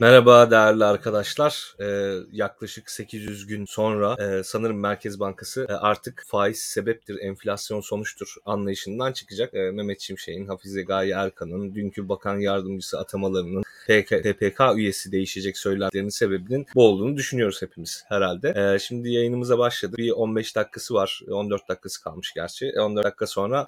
Merhaba değerli arkadaşlar. Yaklaşık 800 gün sonra sanırım Merkez Bankası artık faiz sebeptir, enflasyon sonuçtur anlayışından çıkacak. Mehmet Şimşek'in, Hafize Gaye Erkan'ın, dünkü bakan yardımcısı atamalarının, TPK üyesi değişecek söylemlerinin sebebinin bu olduğunu düşünüyoruz hepimiz herhalde. Şimdi yayınımıza başladık. Bir 15 dakikası var. 14 dakikası kalmış gerçi. 14 dakika sonra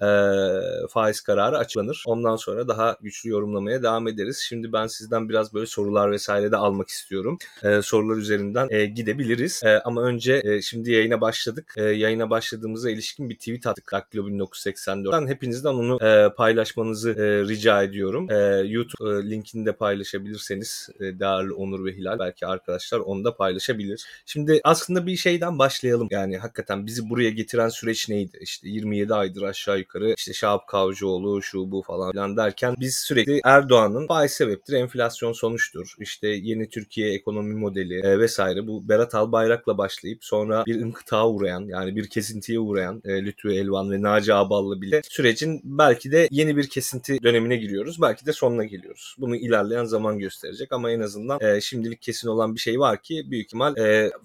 faiz kararı açıklanır. Ondan sonra daha güçlü yorumlamaya devam ederiz. Şimdi ben sizden biraz böyle sorular vesaire de almak istiyorum. Sorular üzerinden gidebiliriz. Ama önce şimdi yayına başladık. Yayına başladığımıza ilişkin bir tweet attık. Daktilo 1984'ten. Hepinizden onu paylaşmanızı rica ediyorum. YouTube linkini de paylaşabilirseniz değerli Onur ve Hilal, belki arkadaşlar onu da paylaşabilir. Şimdi aslında bir şeyden başlayalım. Yani hakikaten bizi buraya getiren süreç neydi? İşte 27 aydır aşağı yukarı işte Şahap Kavcıoğlu, şu bu falan filan derken biz sürekli Erdoğan'ın faiz sebeptir, enflasyon sonuçtur, İşte yeni Türkiye ekonomi modeli vesaire, bu Berat Albayrak'la başlayıp sonra bir inkıtağa uğrayan, yani bir kesintiye uğrayan Lütfü Elvan ve Naci Ağballı bile sürecin belki de yeni bir kesinti dönemine giriyoruz. Belki de sonuna geliyoruz. Bunu ilerleyen zaman gösterecek ama en azından şimdilik kesin olan bir şey var ki büyük ihtimal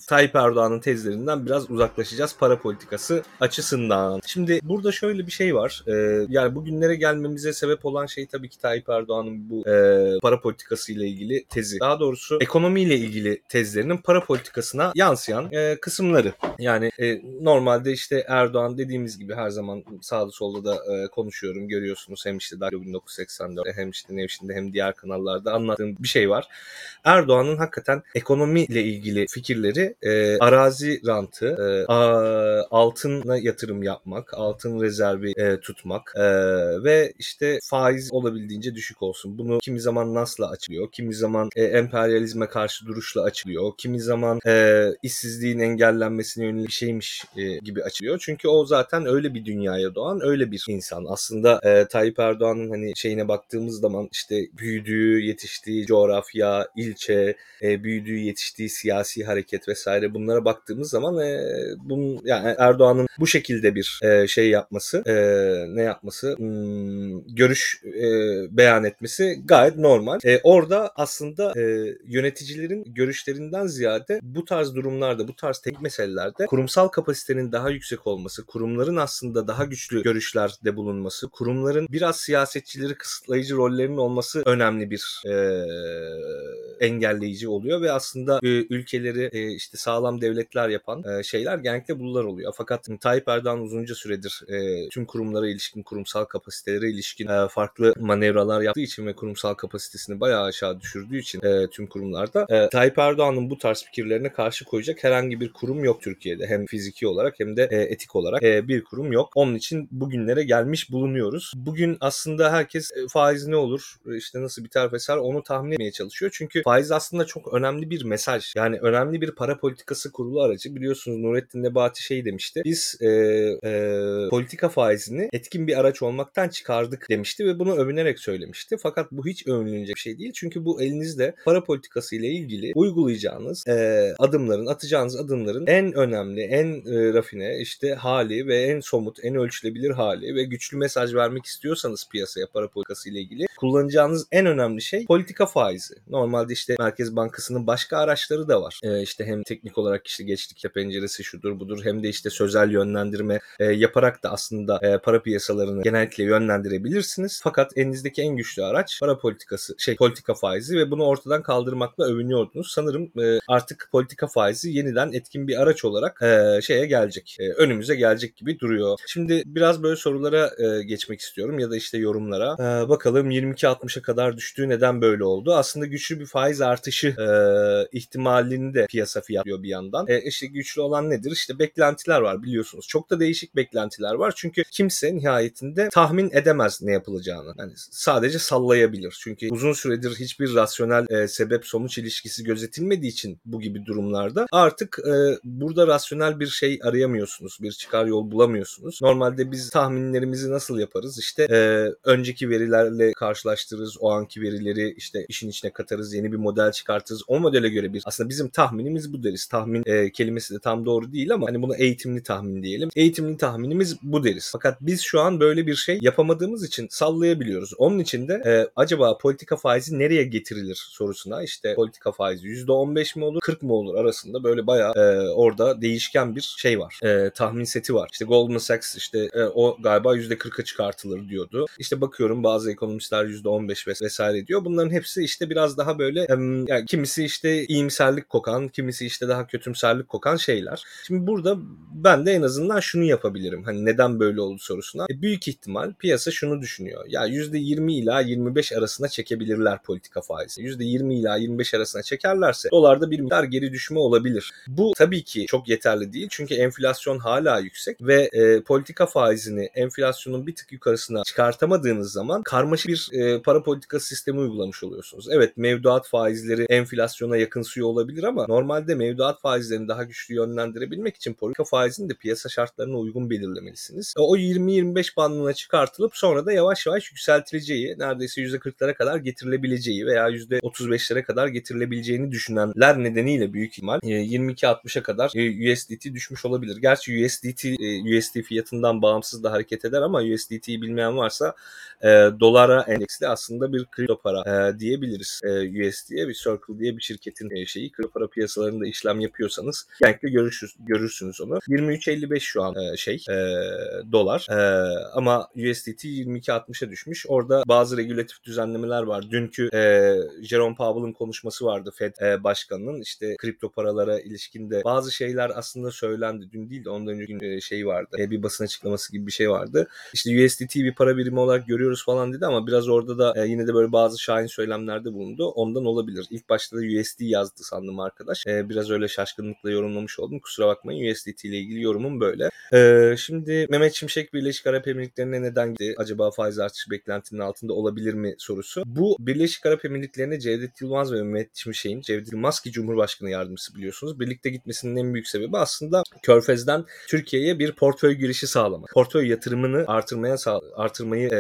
Tayyip Erdoğan'ın tezlerinden biraz uzaklaşacağız para politikası açısından. Şimdi burada şöyle bir şey var. Yani bugünlere gelmemize sebep olan şey tabii ki Tayyip Erdoğan'ın bu para politikası ile ilgili tezi. Daha doğrusu ekonomiyle ilgili tezlerinin para politikasına yansıyan kısımları. Yani normalde işte Erdoğan, dediğimiz gibi her zaman sağda solda da konuşuyorum, görüyorsunuz. Hem işte Daktilo 1984'te hem işte Nevşin'de hem diğer kanallarda anlattığım bir şey var. Erdoğan'ın hakikaten ekonomiyle ilgili fikirleri arazi rantı, altına yatırım yapmak, altın rezervi tutmak ve işte faiz olabildiğince düşük olsun. Bunu kimi zaman NAS'la açılıyor, kimi zaman emperyalizme karşı duruşla açılıyor, kimi zaman işsizliğin engellenmesine yönelik bir şeymiş gibi açılıyor. Çünkü o zaten öyle bir dünyaya doğan, öyle bir insan. Aslında Tayyip Erdoğan'ın hani şeyine baktığımız zaman işte büyüdüğü, yetiştiği coğrafya, ilçe, büyüdüğü, yetiştiği siyasi hareket vesaire, bunlara baktığımız zaman bunun, yani Erdoğan'ın bu şekilde bir şey yapması, ne yapması, görüş beyan etmesi gayet normal. Orada aslında yöneticilerin görüşlerinden ziyade bu tarz durumlarda, bu tarz teknik meselelerde kurumsal kapasitenin daha yüksek olması, kurumların aslında daha güçlü görüşlerde bulunması, kurumların biraz siyasetçileri kısıtlayıcı rollerinin olması önemli bir engelleyici oluyor ve aslında ülkeleri işte sağlam devletler yapan şeyler genellikle bunlar oluyor. Fakat Tayyip Erdoğan uzunca süredir tüm kurumlara ilişkin, kurumsal kapasitelere ilişkin farklı manevralar yaptığı için ve kurumsal kapasitesini bayağı aşağı düşürdüğü için tüm kurumlarda Tayyip Erdoğan'ın bu tarz fikirlerine karşı koyacak herhangi bir kurum yok Türkiye'de. Hem fiziki olarak hem de etik olarak bir kurum yok. Onun için bugünlere gelmiş bulunuyoruz. Bugün aslında herkes faiz ne olur, işte nasıl biter vesaire onu tahmin etmeye çalışıyor. Çünkü faiz aslında çok önemli bir mesaj. Yani önemli bir para politikası kurulu aracı. Biliyorsunuz Nurettin Nebati şey demişti. Biz politika faizini etkin bir araç olmaktan çıkardık demişti ve bunu övünerek söylemişti. Fakat bu hiç övünülecek bir şey değil. Çünkü bu elinizde para politikası ile ilgili uygulayacağınız adımların, atacağınız adımların en önemli, en rafine işte hali ve en somut, en ölçülebilir hali ve güçlü mesaj vermek istiyorsanız piyasaya para politikası ile ilgili kullanacağınız en önemli şey politika faizi. Normalde işte Merkez Bankası'nın başka araçları da var. İşte hem teknik olarak işte geçtikçe penceresi şudur budur, hem de işte sözel yönlendirme yaparak da aslında para piyasalarını genellikle yönlendirebilirsiniz. Fakat elinizdeki en güçlü araç para politikası, politika faizi ve bunu ortadan kaldırmakla övünüyordunuz. Sanırım artık politika faizi yeniden etkin bir araç olarak şeye gelecek. Önümüze gelecek gibi duruyor. Şimdi biraz böyle sorulara geçmek istiyorum ya da işte yorumlara. Bakalım 22.60'a kadar düştüğü neden böyle oldu? Aslında güçlü bir faiz artışı ihtimalini de piyasa fiyatlıyor bir yandan. İşte güçlü olan nedir? İşte beklentiler var biliyorsunuz. Çok da değişik beklentiler var. Çünkü kimse nihayetinde tahmin edemez ne yapılacağını. Yani sadece sallayabilir. Çünkü uzun süredir hiçbir rasyonel sebep sonuç ilişkisi gözetilmediği için bu gibi durumlarda artık burada rasyonel bir şey arayamıyorsunuz. Bir çıkar yol bulamıyorsunuz. Normalde biz tahminlerimizi nasıl yaparız? İşte önceki verilerle karşılaştırırız. O anki verileri işte işin içine katarız. Yeni bir model çıkartırız. O modele göre bir, aslında bizim tahminimiz bu deriz. Tahmin kelimesi de tam doğru değil ama hani bunu eğitimli tahmin diyelim. Eğitimli tahminimiz biz bu deriz. Fakat biz şu an böyle bir şey yapamadığımız için sallayabiliyoruz. Onun için de acaba politika faizi nereye getirilir sorusuna, işte politika faizi %15 mi olur 40 mı olur arasında böyle bayağı orada değişken bir şey var. Tahmin seti var. İşte Goldman Sachs işte o galiba %40'a çıkartılır diyordu. İşte bakıyorum bazı ekonomistler %15 vesaire diyor. Bunların hepsi işte biraz daha böyle yani kimisi işte iyimserlik kokan, kimisi işte daha kötümserlik kokan şeyler. Şimdi burada ben de en azından şunu yapabilirim. Hani neden böyle oldu sorusuna. Büyük ihtimal piyasa şunu düşünüyor. Ya %20 ila 25 arasına çekebilirler politika faizi. %20 ila 25 arasına çekerlerse dolarda bir miktar geri düşme olabilir. Bu tabii ki çok yeterli değil. Çünkü enflasyon hala yüksek ve politika faizini enflasyonun bir tık yukarısına çıkartamadığınız zaman karmaşık bir para politikası sistemi uygulamış oluyorsunuz. Evet, mevduat faizleri enflasyona yakınsıyor olabilir ama normalde mevduat faizlerini daha güçlü yönlendirebilmek için politika faizini de piyasa şartlarına uygun belirlemelisiniz. O 20-25 bandına çıkartılıp sonra da yavaş yavaş yükseltileceği, neredeyse %40'lara kadar getirilebileceği veya %35'lere kadar getirilebileceğini düşünenler nedeniyle büyük ihtimal 22-60'a kadar USDT düşmüş olabilir. Gerçi USD fiyatından bağımsız da hareket eder ama USDT'yi bilmeyen varsa dolara endeksli aslında bir kripto para diyebiliriz. USD'ye bir Circle diye bir şirketin şeyi, kripto para piyasalarında işlem yapıyorsanız genellikle görürsünüz onu. 23.55 şu an dolar ama USDT 22.60'a düşmüş. Orada bazı regülatif düzenlemeler var. Dünkü Jerome Powell'ın konuşması vardı, FED başkanının, işte kripto paralara ilişkinde bazı şeyler aslında söylendi. Dün değil de ondan önce gün şey vardı. Bir basın açıklaması gibi bir şey vardı. İşte USDT bir para birimi olarak görüyoruz falan dedi ama biraz orada da yine de böyle bazı şahin söylemlerde bulundu. Ondan olabilir. İlk başta da USD yazdı sandım arkadaş. Biraz öyle şaşkınlıkla yorumlamış oldum. Kusura bakmayın, USDT ile ilgili yorumum böyle. Şimdi Mehmet Şimşek Birleşik Arap Emirlikleri'ne neden gitti? Acaba faiz artışı beklentinin altında olabilir mi sorusu. Bu Birleşik Arap Emirlikleri'ne Cevdet Yılmaz ve Mehmet Şimşek'in, Cevdet Yılmaz ki Cumhurbaşkanı yardımcısı biliyorsunuz, birlikte gitmesinin en büyük sebebi aslında Körfez'den Türkiye'ye bir portföy girişi sağlamak. Portföy yatırımını artırmayı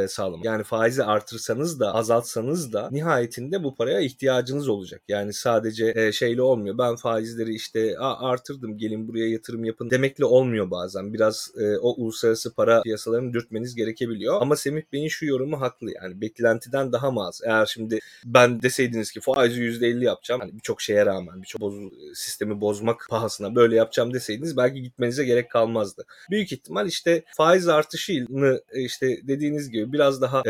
sağlamak. Yani faizi artırsanız da azaltsanız da nihayetinde bu paraya ihtiyacınız olacak. Yani sadece şeyle olmuyor. Ben faizleri işte artırdım, gelin buraya yatırım yapın demekle olmuyor bazen. Biraz o uluslararası para piyasalarını dürtmeniz gerekebiliyor. Ama Semih Bey'in şu yorumu haklı. Yani beklentiden daha mı az? Eğer şimdi ben deseydiniz ki faizi %50 yapacağım, hani birçok şeye rağmen, birçok sistemi bozmak pahasına böyle yapacağım deseydiniz belki gitmenize gerek kalmazdı. Büyük ihtimal işte faiz artışını işte dediğiniz gibi biraz daha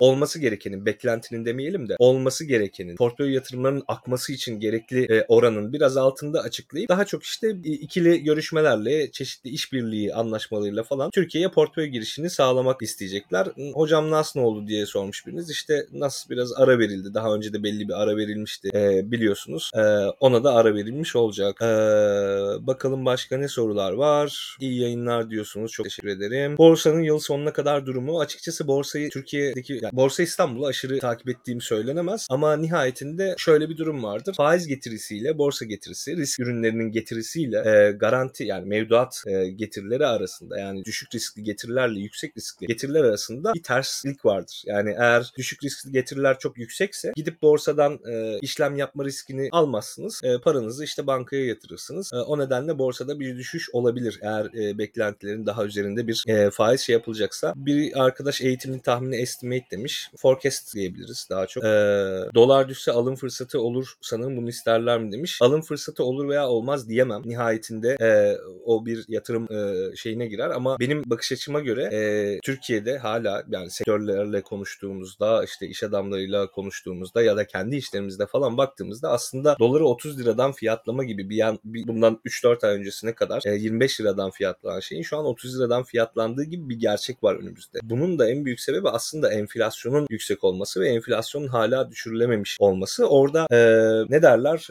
olması gerekenin, beklentinin demeyelim de olması gerekenin, portföy yatırımlarının akması için gerekli oranın biraz altında açıklayıp daha çok işte ikili görüşmelerle, çeşitli işbirliği anlaşmalarıyla falan Türkiye'ye portföy girişini sağlamak isteyecekler. Hocam nasıl oldu diye sormuş biriniz. İşte nasıl biraz ara verildi. Daha önce de belli bir ara verilmişti biliyorsunuz. Ona da ara verilmiş olacak. Bakalım başka ne sorular var. İyi yayınlar diyorsunuz. Çok teşekkür ederim. Borsanın yıl sonuna kadar durumu. Açıkçası borsayı Türkiye'deki, yani Borsa İstanbul'u aşırı takip ettiğim söylenemez. Ama nihayetinde şöyle bir durum vardır. Faiz getirisiyle borsa getirisi, risk ürünlerinin getirisiyle garanti, yani mevduat getirileri arasında, yani düşük riskli getirilerle yüksek riskli getiriler arasında bir terslik vardır. Yani eğer düşük riskli getiriler çok yüksekse gidip borsadan işlem yapma riskini almazsınız. Paranızı işte bankaya yatırırsınız. O nedenle borsada bir düşüş olabilir eğer beklentilerin daha üzerinde bir faiz şey yapılacaksa. Bir arkadaş eğitimin tahmini estimate demiş. Forecast diyebiliriz daha çok. Dolar düşse alım fırsatı olur sanırım, bunu isterler mi demiş. Alım fırsatı olur veya olmaz diyemem. Nihayetinde o bir yatırım şeyine girer ama benim bakış açıma göre Türkiye'de hala, yani sektörlerle konuştuğumuzda, işte iş adamlarıyla konuştuğumuzda ya da kendi işlerimizde falan baktığımızda aslında doları 30 liradan fiyatlama gibi bundan 3-4 ay öncesine kadar 25 liradan fiyatlanan şeyin şu an 30 liradan fiyatlandığı gibi bir gerçek var önümüzde. Bunun da en büyük sebebi aslında enflasyonun yüksek olması ve enflasyonun hala düşürülememiş olması. Orada ne derler?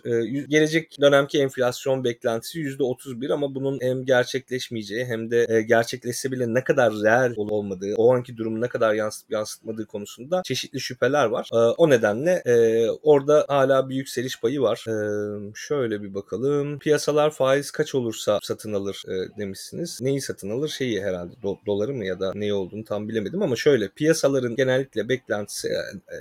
Gelecek dönemki enflasyon beklentisi %31 ama bunun hem gerçekleşmeyeceği hem de gerçekleşse bile ne kadar reel olmadığı, o anki durumu ne kadar yansıtmadığı konusunda çeşitli şüpheler var. O nedenle orada hala bir yükseliş payı var. Şöyle bir bakalım. Piyasalar faiz kaç olursa satın alır demişsiniz. Neyi satın alır? Şeyi herhalde doları mı ya da neyi olduğunu tam bilemedim ama şöyle, piyasaların genellikle beklentisi,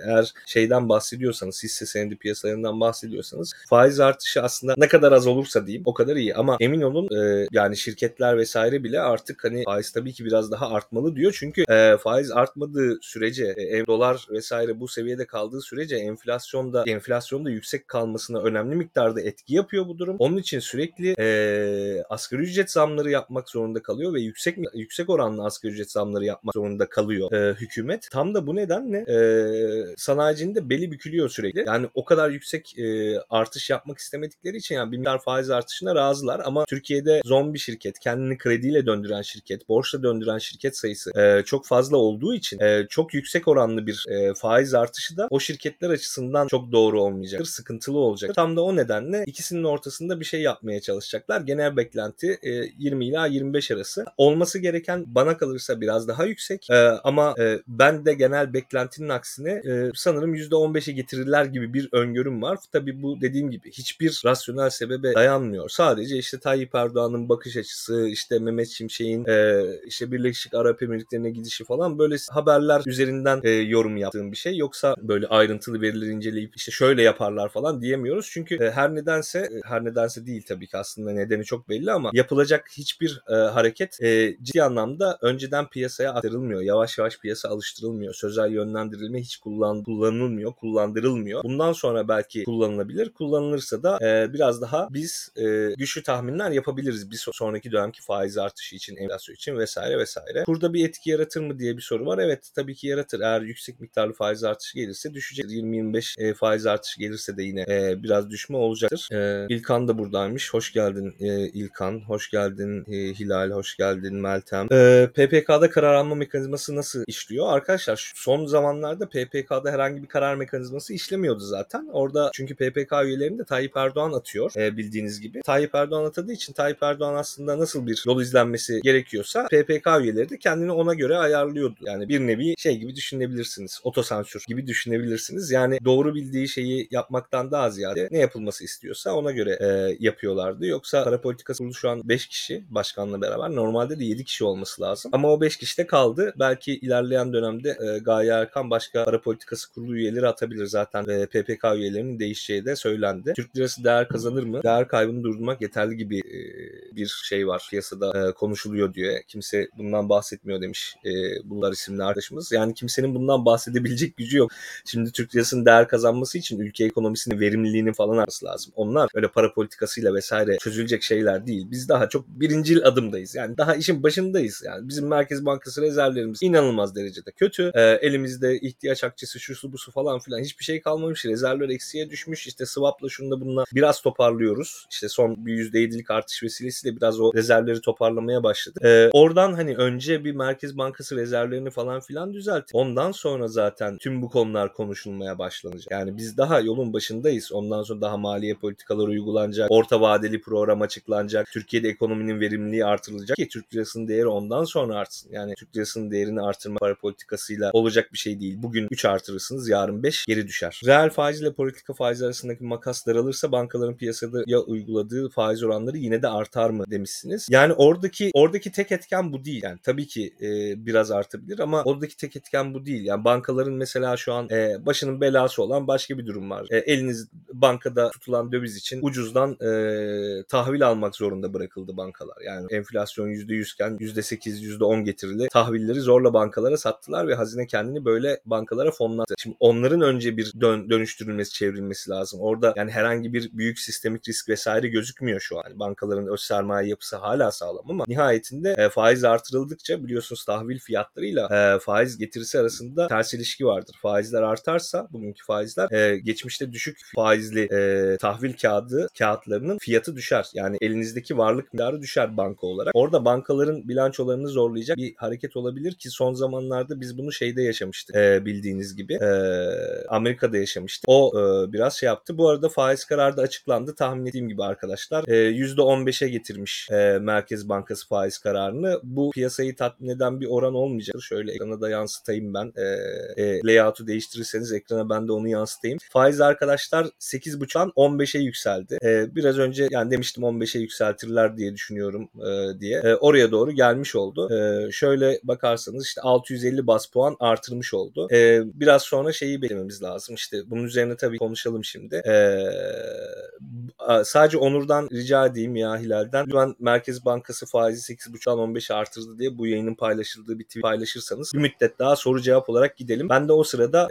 eğer şeyden bahsediyorsanız, hisse senedi piyasalarından bahsediyorsanız, faiz artışı aslında ne kadar az olursa diyeyim o kadar iyi ama emin olun yani şirketler vesaire bile artık hani Yani faiz tabii ki biraz daha artmalı diyor. Çünkü faiz artmadığı sürece, dolar vesaire bu seviyede kaldığı sürece enflasyonda yüksek kalmasına önemli miktarda etki yapıyor bu durum. Onun için sürekli asgari ücret zamları yapmak zorunda kalıyor ve yüksek oranlı asgari ücret zamları yapmak zorunda kalıyor hükümet. Tam da bu nedenle sanayicinin de beli bükülüyor sürekli. Yani o kadar yüksek artış yapmak istemedikleri için yani bir miktar faiz artışına razılar ama Türkiye'de zombi şirket, kendini krediyle döndüren şirket, borçla döndüren şirket sayısı çok fazla olduğu için çok yüksek oranlı bir faiz artışı da o şirketler açısından çok doğru olmayacaktır, sıkıntılı olacaktır. Tam da o nedenle ikisinin ortasında bir şey yapmaya çalışacaklar. Genel beklenti 20 ila 25 arası. Olması gereken bana kalırsa biraz daha yüksek ama ben de genel beklentinin aksine sanırım %15'e getirirler gibi bir öngörüm var. Tabii bu dediğim gibi hiçbir rasyonel sebebe dayanmıyor. Sadece işte Tayyip Erdoğan'ın bakış açısı, işte Mehmet Şimşek'in işte Birleşik Arap Emirlikleri'ne gidişi falan böyle haberler üzerinden yorum yaptığım bir şey. Yoksa böyle ayrıntılı verileri inceleyip işte şöyle yaparlar falan diyemiyoruz. Çünkü her nedense değil tabii ki, aslında nedeni çok belli ama yapılacak hiçbir hareket ciddi anlamda önceden piyasaya aktarılmıyor. Yavaş yavaş piyasa alıştırılmıyor. Sözel yönlendirilme hiç kullanılmıyor, kullandırılmıyor. Bundan sonra belki kullanılabilir. Kullanılırsa da biraz daha biz güçlü tahminler yapabiliriz. Bir sonraki dönemki faiz artışı için, enflasyon için vesaire vesaire. Burada bir etki yaratır mı diye bir soru var. Evet, tabii ki yaratır. Eğer yüksek miktarlı faiz artışı gelirse düşecek. 20-25 faiz artışı gelirse de yine biraz düşme olacaktır. İlkan da buradaymış. Hoş geldin İlkan. Hoş geldin Hilal. Hoş geldin Meltem. PPK'da karar alma mekanizması nasıl işliyor? Arkadaşlar son zamanlarda PPK'da herhangi bir karar mekanizması işlemiyordu zaten. Orada çünkü PPK üyelerini de Tayyip Erdoğan atıyor bildiğiniz gibi. Tayyip Erdoğan atadığı için Tayyip Erdoğan aslında nasıl bir yol izlenmesi gerekiyorsa PPK üyeleri de kendini ona göre ayarlıyordu. Yani bir nevi şey gibi düşünebilirsiniz. Otosansür gibi düşünebilirsiniz. Yani doğru bildiği şeyi yapmaktan daha ziyade ne yapılması istiyorsa ona göre yapıyorlardı. Yoksa para politikası kurulu şu an 5 kişi başkanla beraber. Normalde de 7 kişi olması lazım. Ama o 5 kişi de kaldı. Belki ilerleyen dönemde Gaye Erkan başka para politikası kurulu üyeleri atabilir zaten. PPK üyelerinin değişeceği de söylendi. Türk lirası değer kazanır mı? Değer kaybını durdurmak yeterli gibi bir şey var. Piyasada konuşuluyor diye. Kimse bundan bahsetmiyor demiş. Bunlar isimli arkadaşımız. Yani kimsenin bundan bahsedebilecek gücü yok. Şimdi Türk lirasının değer kazanması için ülke ekonomisinin verimliliğinin falan artması lazım. Onlar öyle para politikasıyla vesaire çözülecek şeyler değil. Biz daha çok birincil adımdayız. Yani daha işin başındayız. Yani bizim Merkez Bankası rezervlerimiz inanılmaz derecede kötü. Elimizde ihtiyaç akçesi, şusu busu falan filan hiçbir şey kalmamış. Rezervler eksiye düşmüş. İşte swap'la şunu da bununla biraz toparlıyoruz. İşte son bir %7'lik artış vesilesiyle biraz o rezervleri toparlamaya başladı. Oradan hani önce bir Merkez Bankası rezervlerini falan filan düzeltti. Ondan sonra zaten tüm bu konular konuşulmaya başlanacak. Yani biz daha yolun başındayız. Ondan sonra daha maliye politikaları uygulanacak. Orta vadeli program açıklanacak. Türkiye'de ekonominin verimliliği artırılacak ki Türk lirasının değeri ondan sonra artsın. Yani Türk lirasının değerini artırma para politikasıyla olacak bir şey değil. Bugün 3 artırırsınız, yarın 5 geri düşer. Reel faiz ile politika faiz arasındaki makas daralırsa bankaların piyasada ya uyguladığı faiz oranları yine de artar mı demişsiniz. Yani oradaki tek etken bu değil. Yani tabii ki biraz artabilir ama oradaki tek etken bu değil. Yani bankaların mesela şu an başının belası olan başka bir durum var. Eliniz bankada tutulan döviz için ucuzdan tahvil almak zorunda bırakıldı bankalar. Yani enflasyon %100 iken %8, %10 getirili tahvilleri zorla bankalara sattılar ve hazine kendini böyle bankalara fonlattı. Şimdi onların önce bir dönüştürülmesi, çevrilmesi lazım. Orada yani herhangi bir büyük sistemik risk vesaire gözükmüyor şu an. Yani bankaların öz sermaye yapısı hala sağlam ama nihayetinde faiz artırıldıkça biliyorsunuz tahvil fiyatlarıyla faiz getirisi arasında ters ilişki vardır. Faizler artarsa bugünkü faizler geçmişte düşük faizli tahvil kağıtlarının fiyatı düşer. Yani elinizdeki varlık miktarı düşer banka olarak. Orada bankaların bilançolarını zorlayacak bir hareket olabilir ki son zamanlarda biz bunu şeyde yaşamıştık. Bildiğiniz gibi Amerika'da yaşamıştık. O biraz şey yaptı. Bu arada faiz kararı da açıklandı. Tahmin ettiğim gibi arkadaşlar %15'e getirmiş Merkez Bankası faiz kararını. Bu piyasayı tatmin eden bir oran olmayacaktır. Şöyle ekrana da yansıtayım ben. Layout'u değiştirirseniz ekrana ben de onu yansıtayım. Faiz arkadaşlar 8.5'dan 15'e yükseldi. Biraz önce yani demiştim 15'e yükseltirler diye düşünüyorum diye. Oraya doğru gelmiş oldu. Şöyle bakarsanız işte 650 bas puan artırmış oldu. Biraz sonra şeyi belirlememiz lazım. İşte bunun üzerine tabii konuşalım şimdi. sadece Onur'dan rica edeyim ya, Hilal'den. Lütfen Merkez Bankası faizi 8,5'dan 15'e artırdı diye bu yayının paylaşıldığı bir tweet paylaşırsanız bir müddet daha soru cevap olarak gidelim. Ben de o sırada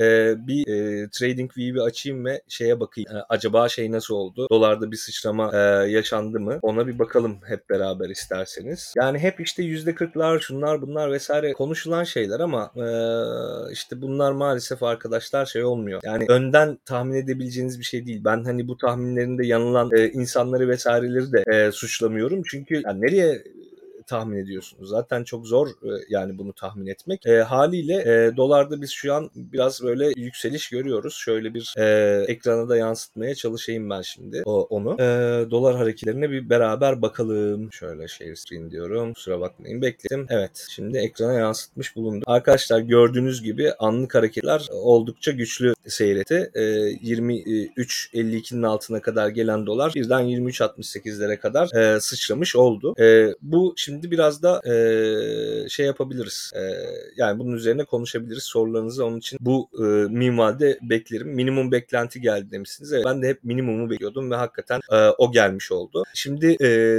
bir TradingView'i açayım ve şeye bakayım. Acaba şey nasıl oldu? Dolarda bir sıçrama yaşandı mı? Ona bir bakalım hep beraber isterseniz. Yani hep işte %40'lar şunlar bunlar vesaire konuşulan şeyler ama işte bunlar maalesef arkadaşlar şey olmuyor. Yani önden tahmin edebileceğiniz bir şey değil. Ben hani bu tahminlerinde yanılan insanları vesaireleri de suçlamıyorum. Çünkü yani nereye tahmin ediyorsunuz? Zaten çok zor yani bunu tahmin etmek. Haliyle dolarda biz şu an biraz böyle yükseliş görüyoruz. Şöyle bir ekrana da yansıtmaya çalışayım ben şimdi onu. Dolar hareketlerine bir beraber bakalım. Şöyle share screen diyorum. Kusura bakmayın, bekledim. Evet. Şimdi ekrana yansıtmış bulundum. Arkadaşlar gördüğünüz gibi anlık hareketler oldukça güçlü seyretti. 23.52'nin altına kadar gelen dolar birden 23.68'lere kadar sıçramış oldu. Bu şimdi biraz da şey yapabiliriz. Yani bunun üzerine konuşabiliriz. Sorularınızı onun için bu minvalde beklerim. Minimum beklenti geldi demişsiniz. Evet, ben de hep minimumu bekliyordum ve hakikaten o gelmiş oldu. Şimdi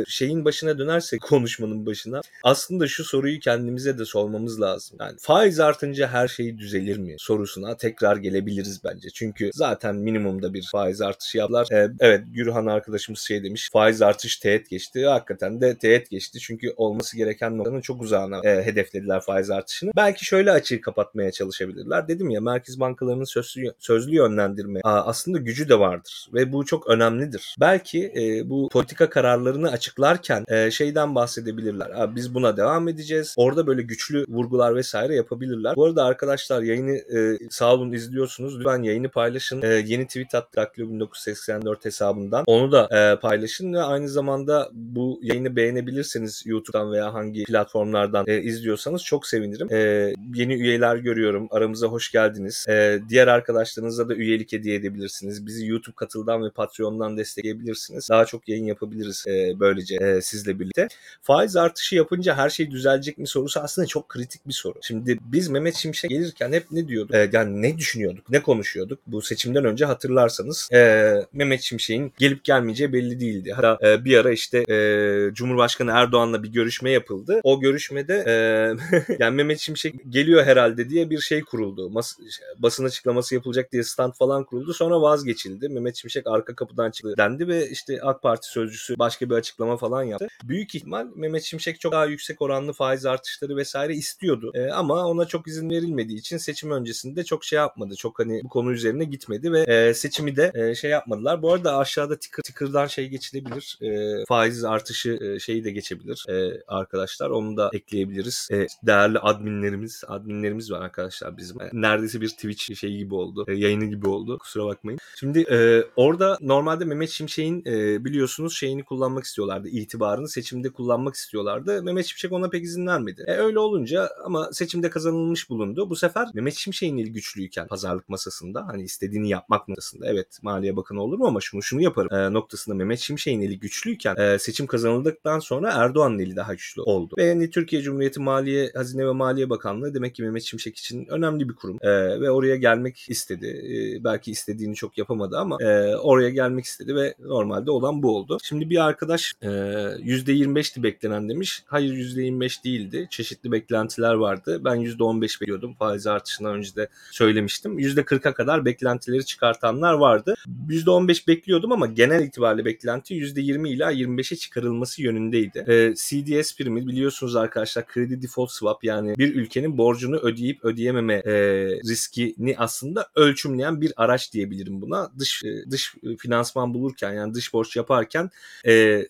şeyin başına dönersek, konuşmanın başına, aslında şu soruyu kendimize de sormamız lazım. Yani faiz artınca her şey düzelir mi sorusuna tekrar gelebiliriz bence. Çünkü zaten minimumda bir faiz artışı yaptılar. Evet, Gürhan arkadaşımız şey demiş. Faiz artış teğet geçti. Hakikaten de teğet geçti. Çünkü olması gereken noktanın çok uzağına hedeflediler faiz artışını. Belki şöyle açığı kapatmaya çalışabilirler. Dedim ya, merkez bankalarının sözlü yönlendirme aslında gücü de vardır ve bu çok önemlidir. Belki bu politika kararlarını açıklarken şeyden bahsedebilirler. Biz buna devam edeceğiz. Orada böyle güçlü vurgular vesaire yapabilirler. Bu arada arkadaşlar yayını sağ olun izliyorsunuz. Lütfen yayını paylaşın. Yeni tweet attık 1984 hesabından. Onu da paylaşın ve aynı zamanda bu yayını beğenebilirseniz YouTube veya hangi platformlardan izliyorsanız çok sevinirim. Yeni üyeler görüyorum. Aramıza hoş geldiniz. Diğer arkadaşlarınıza da üyelik hediye edebilirsiniz. Bizi YouTube Katıl'dan ve Patreon'dan destekleyebilirsiniz. Daha çok yayın yapabiliriz böylece sizle birlikte. Faiz artışı yapınca her şey düzelecek mi sorusu aslında çok kritik bir soru. Şimdi biz Mehmet Şimşek gelirken hep ne diyorduk? Yani ne düşünüyorduk? Ne konuşuyorduk? Bu seçimden önce hatırlarsanız Mehmet Şimşek'in gelip gelmeyeceği belli değildi. Hatta bir ara işte Cumhurbaşkanı Erdoğan'la bir görüşme yapıldı. O görüşmede yani Mehmet Şimşek geliyor herhalde diye bir şey kuruldu. Basın açıklaması yapılacak diye stand falan kuruldu. Sonra vazgeçildi. Mehmet Şimşek arka kapıdan çıktı dendi ve işte AK Parti sözcüsü başka bir açıklama falan yaptı. Büyük ihtimal Mehmet Şimşek çok daha yüksek oranlı faiz artışları vesaire istiyordu. Ama ona çok izin verilmediği için seçim öncesinde çok şey yapmadı. Çok hani bu konu üzerine gitmedi ve seçimi de şey yapmadılar. Bu arada aşağıda ticker'dan şey geçilebilir. Faiz artışı şeyi de geçebilir. Arkadaşlar onu da ekleyebiliriz. Değerli adminlerimiz var arkadaşlar bizim. Neredeyse bir Twitch şeyi gibi oldu. Yayını gibi oldu. Kusura bakmayın. Şimdi orada normalde Mehmet Şimşek'in biliyorsunuz şeyini kullanmak istiyorlardı. İtibarını seçimde kullanmak istiyorlardı. Mehmet Şimşek ona pek izin vermedi. Öyle olunca ama seçimde kazanılmış bulundu. Bu sefer Mehmet Şimşek'in eli güçlüyken pazarlık masasında hani istediğini yapmak noktasında, evet Maliye Bakanı olur mu ama şunu yaparım noktasında Mehmet Şimşek'in eli güçlüyken seçim kazanıldıktan sonra Erdoğan'ın eli daha güçlü oldu. Ve yani Türkiye Cumhuriyeti Hazine ve Maliye Bakanlığı demek ki Mehmet Şimşek için önemli bir kurum. Ve oraya gelmek istedi. Belki istediğini çok yapamadı ama oraya gelmek istedi ve normalde olan bu oldu. Şimdi bir arkadaş %25'ti beklenen demiş. Hayır, %25 değildi. Çeşitli beklentiler vardı. Ben %15 bekliyordum. Faiz artışından önce de söylemiştim. %40'a kadar beklentileri çıkartanlar vardı. %15 bekliyordum ama genel itibariyle beklenti %20 ila %25'e çıkarılması yönündeydi. CDS primi biliyorsunuz arkadaşlar, kredi default swap, yani bir ülkenin borcunu ödeyip ödeyememe riskini aslında ölçümleyen bir araç diyebilirim buna. Dış finansman bulurken, yani dış borç yaparken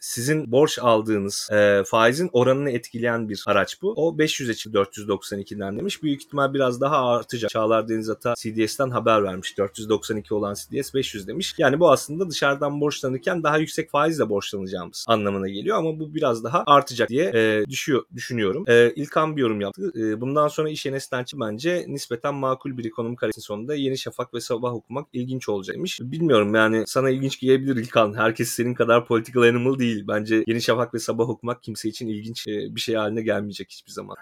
sizin borç aldığınız faizin oranını etkileyen bir araç bu. O 500'e çıktı 492'den demiş. Büyük ihtimal biraz daha artacak. Çağlar Denizata CDS'ten haber vermiş. 492 olan CDS 500 demiş. Yani bu aslında dışarıdan borçlanırken daha yüksek faizle borçlanacağımız anlamına geliyor ama bu biraz daha artacak. diye düşünüyorum. İlkan bir yorum yaptı. Bundan sonra iş Enes'tençi bence nispeten makul bir ekonomik hareketin sonunda Yeni Şafak ve Sabah okumak ilginç olacakmış. Bilmiyorum yani, sana ilginç gelebilir İlkan. Herkes senin kadar political animal değil. Bence Yeni Şafak ve Sabah okumak kimse için ilginç bir şey haline gelmeyecek hiçbir zaman.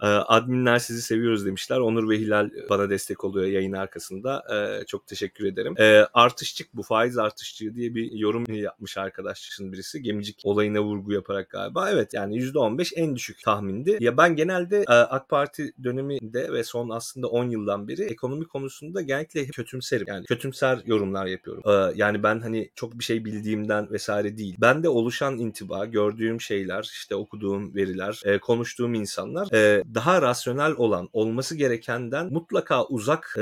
Adminler sizi seviyoruz demişler. Onur ve Hilal bana destek oluyor yayın arkasında. Çok teşekkür ederim. Artışçık bu, faiz artışçığı diye bir yorum yapmış arkadaşın birisi. Gemicik olayına vurgu yaparak galiba. Evet yani %15 en düşük tahmindi. Ya ben genelde AK Parti döneminde ve son aslında 10 yıldan beri ekonomi konusunda genellikle kötümserim. Yani kötümser yorumlar yapıyorum. Yani ben hani çok bir şey bildiğimden vesaire değil. Ben de oluşan intiba, gördüğüm şeyler, işte okuduğum veriler, konuştuğum insanlar daha rasyonel olan, olması gerekenden mutlaka uzak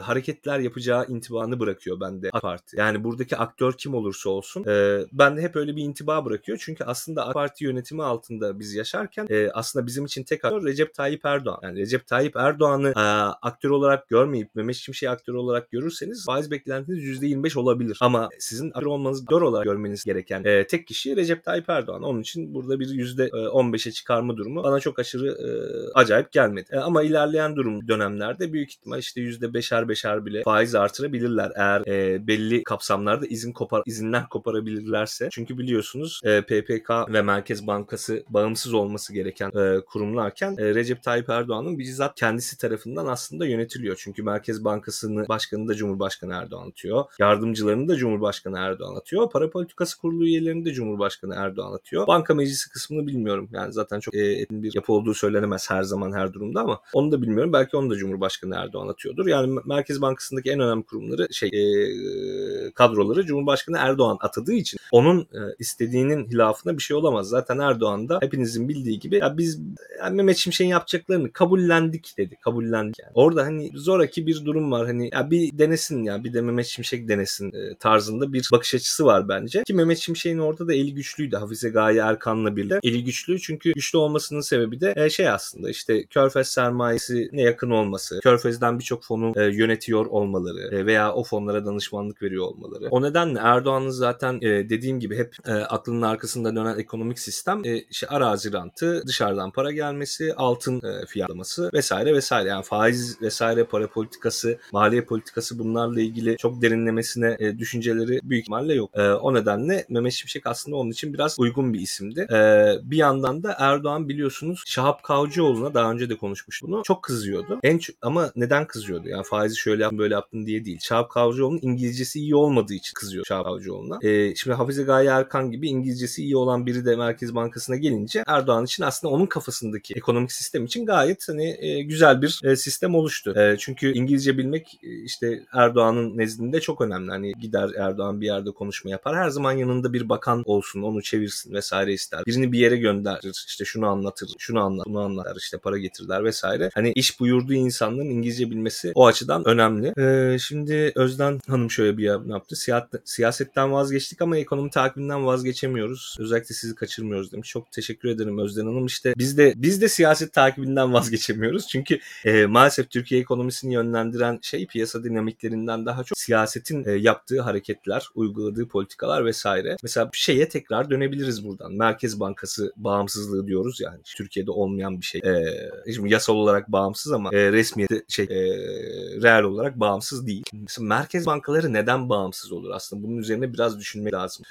hareketler yapacağı intibanı bırakıyor bende AK Parti. Yani buradaki aktör kim olursa olsun bende hep öyle bir intiba bırakıyor. Çünkü aslında AK Parti yönetimi altında biz yaşarken aslında bizim için tek aktör Recep Tayyip Erdoğan. Yani Recep Tayyip Erdoğan'ı aktör olarak görmeyip Mehmet Şimşek'i aktör olarak görürseniz faiz beklentiniz %25 olabilir. Ama sizin aktör olmanız, aktör olarak görmeniz gereken tek kişi Recep Tayyip Erdoğan. Onun için burada bir %15'e çıkarma durumu bana çok aşırı acayip gelmedi. Ama ilerleyen dönemlerde büyük ihtimal işte %5'er bile faiz artırabilirler. Eğer belli kapsamlarda izinler koparabilirlerse. Çünkü biliyorsunuz PPK ve Merkez Bankası bağımsız olması gereken kurumlarken Recep Tayyip Erdoğan'ın bizzat kendisi tarafından aslında yönetiliyor. Çünkü Merkez Bankası'nın başkanı da Cumhurbaşkanı Erdoğan atıyor. Yardımcılarını da Cumhurbaşkanı Erdoğan atıyor. Para Politikası Kurulu üyelerini de Cumhurbaşkanı Erdoğan atıyor. Banka meclisi kısmını bilmiyorum. Yani zaten çok bir yapı olduğu söylenemez her zaman her durumda ama onu da bilmiyorum. Belki onu da Cumhurbaşkanı Erdoğan atıyordur. Yani Merkez Bankası'ndaki en önemli kurumları kadroları Cumhurbaşkanı Erdoğan atadığı için onun istediğinin hilafına bir şey olamaz. Zaten Erdoğan da hepinizin bildiği gibi ya biz Mehmet Şimşek'in yapacaklarını kabullendik dedi. Kabullendik yani. Orada hani zoraki bir durum var. Hani ya bir denesin ya bir de Mehmet Şimşek denesin tarzında bir bakış açısı var bence. Ki Mehmet Şimşek'in orada da eli güçlüydü. Hafize Gaye Erkan'la birlikte eli güçlü. Çünkü güçlü olmasının sebebi de aslında işte Körfez sermayesine yakın olması, Körfez'den birçok fonu yönetiyor olmaları veya o fonlara danışmanlık veriyor olmaları. O nedenle Erdoğan'ın zaten dediğim gibi hep aklının arkasında dönen ekonomik sistem işte arazi rantı, dışarıdan para gelmesi, altın fiyatlaması vesaire. Yani faiz vesaire, para politikası, maliye politikası bunlarla ilgili çok derinlemesine düşünceleri büyük ihtimalle yok. O nedenle Mehmet Şimşek aslında onun için biraz uygun bir isimdi. Bir yandan da Erdoğan biliyorsunuz Şahap Kavcıoğlu'na daha önce de konuşmuş bunu. Çok kızıyordu. Ama neden kızıyordu? Yani faizi şöyle yaptın böyle yaptın diye değil. Şahap Kavcıoğlu'nun İngilizcesi iyi olmadığı için kızıyor Şahap Kavcıoğlu'na. Şimdi Hafize Gaye Erkan gibi İngilizcesi iyi olan biri de Merkez Bankası'na gelince Erdoğan için aslında onun kafasındaki ekonomik sistem için gayet hani güzel bir sistem oluştu. Çünkü İngilizce bilmek işte Erdoğan'ın nezdinde çok önemli. Hani gider Erdoğan bir yerde konuşma yapar. Her zaman yanında bir bakan olsun, onu çevirsin vesaire ister. Birini bir yere gönderir. İşte şunu anlatır, şunu anlar, bunu anlar, işte para getirdiler vesaire. Hani iş buyurduğu insanların İngilizce bilmesi o açıdan önemli. Şimdi Özden Hanım şöyle bir yaptı. Siyasetten vazgeçtik ama ekonomi takibinden vazgeçemiyoruz. Özellikle sizi kaçırmıyoruz demiş. Çok teşekkür ederim Özden Hanım. İşte biz de siyaset takibinden vazgeçemiyoruz. Çünkü maalesef Türkiye ekonomisini yönlendiren şey piyasa dinamiklerinden daha çok siyasetin yaptığı hareketler, uyguladığı politikalar vesaire. Mesela şeye tekrar dönebiliriz buradan. Merkez Bankası bağımsızlığı diyoruz yani. Türkiye'de olmayan bir şey. Şimdi yasal olarak bağımsız ama resmiyete real olarak bağımsız değil. Mesela merkez bankaları neden bağımsız olur? Aslında bunun üzerine biraz düşünmek lazım.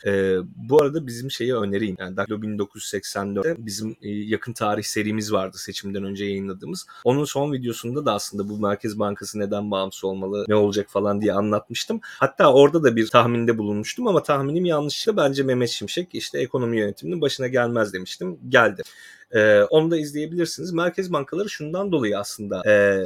Bu arada bizim şeyi önereyim. Yani Daklo 1984'te bizim yakın tarih serimiz vardı seçimden önce yayınladığımız. Onun son videosunda da aslında bu Merkez Bankası neden bağımsız olmalı, ne olacak falan diye anlatmıştım. Hatta orada da bir tahminde bulunmuştum ama tahminim yanlıştı. Bence Mehmet Şimşek işte ekonomi yönetiminin başına gelmez demiştim. Geldi. Onu da izleyebilirsiniz. Merkez bankaları şundan dolayı aslında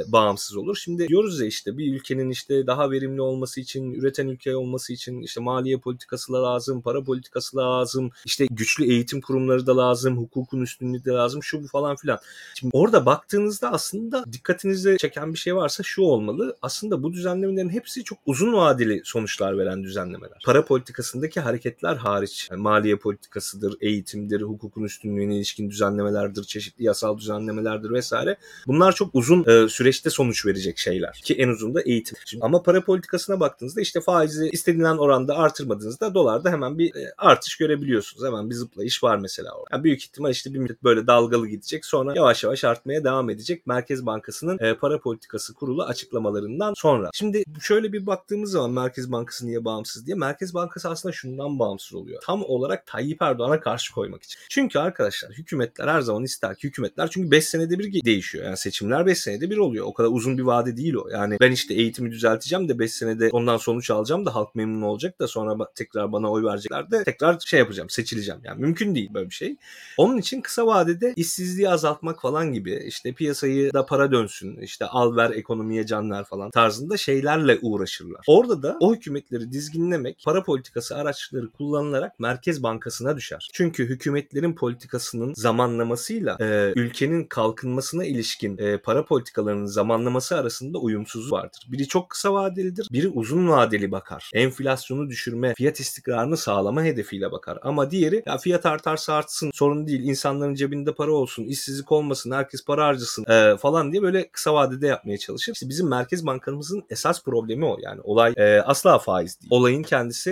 bağımsız olur. Şimdi diyoruz ya işte bir ülkenin işte daha verimli olması için, üreten ülke olması için işte maliye politikası lazım, para politikası lazım, işte güçlü eğitim kurumları da lazım, hukukun üstünlüğü de lazım, şu bu falan filan. Şimdi orada baktığınızda aslında dikkatinizi çeken bir şey varsa şu olmalı. Aslında bu düzenlemelerin hepsi çok uzun vadeli sonuçlar veren düzenlemeler. Para politikasındaki hareketler hariç, yani maliye politikasıdır, eğitimdir, hukukun üstünlüğüne ilişkin düzenlemeler düzenlemelerdir, çeşitli yasal düzenlemelerdir vesaire. Bunlar çok uzun süreçte sonuç verecek şeyler. Ki en uzun da eğitim. Ama para politikasına baktığınızda işte faizi istediğinden oranda artırmadığınızda dolarda hemen bir artış görebiliyorsunuz. Hemen bir zıplayış var mesela orada. Yani büyük ihtimal işte bir müddet böyle dalgalı gidecek. Sonra yavaş yavaş artmaya devam edecek. Merkez Bankası'nın para politikası kurulu açıklamalarından sonra. Şimdi şöyle bir baktığımız zaman Merkez Bankası niye bağımsız diye. Merkez Bankası aslında şundan bağımsız oluyor. Tam olarak Tayyip Erdoğan'a karşı koymak için. Çünkü arkadaşlar hükümetler her zaman ister ki hükümetler çünkü 5 senede bir değişiyor. Yani seçimler 5 senede bir oluyor. O kadar uzun bir vade değil o. Yani ben işte eğitimi düzelteceğim de 5 senede ondan sonuç alacağım da halk memnun olacak da sonra tekrar bana oy verecekler de tekrar şey yapacağım, seçileceğim. Yani mümkün değil böyle bir şey. Onun için kısa vadede işsizliği azaltmak falan gibi işte piyasayı da para dönsün, işte al ver ekonomiye can ver falan tarzında şeylerle uğraşırlar. Orada da o hükümetleri dizginlemek para politikası araçları kullanılarak Merkez Bankası'na düşer. Çünkü hükümetlerin politikasının zamanlamasıyla ülkenin kalkınmasına ilişkin para politikalarının zamanlaması arasında uyumsuzluk vardır. Biri çok kısa vadelidir, biri uzun vadeli bakar. Enflasyonu düşürme, fiyat istikrarını sağlama hedefiyle bakar. Ama diğeri ya fiyat artarsa artsın, sorun değil, insanların cebinde para olsun, işsizlik olmasın, herkes para harcasın falan diye böyle kısa vadede yapmaya çalışır. İşte bizim Merkez Bankamızın esas problemi o. Yani olay asla faiz değil. Olayın kendisi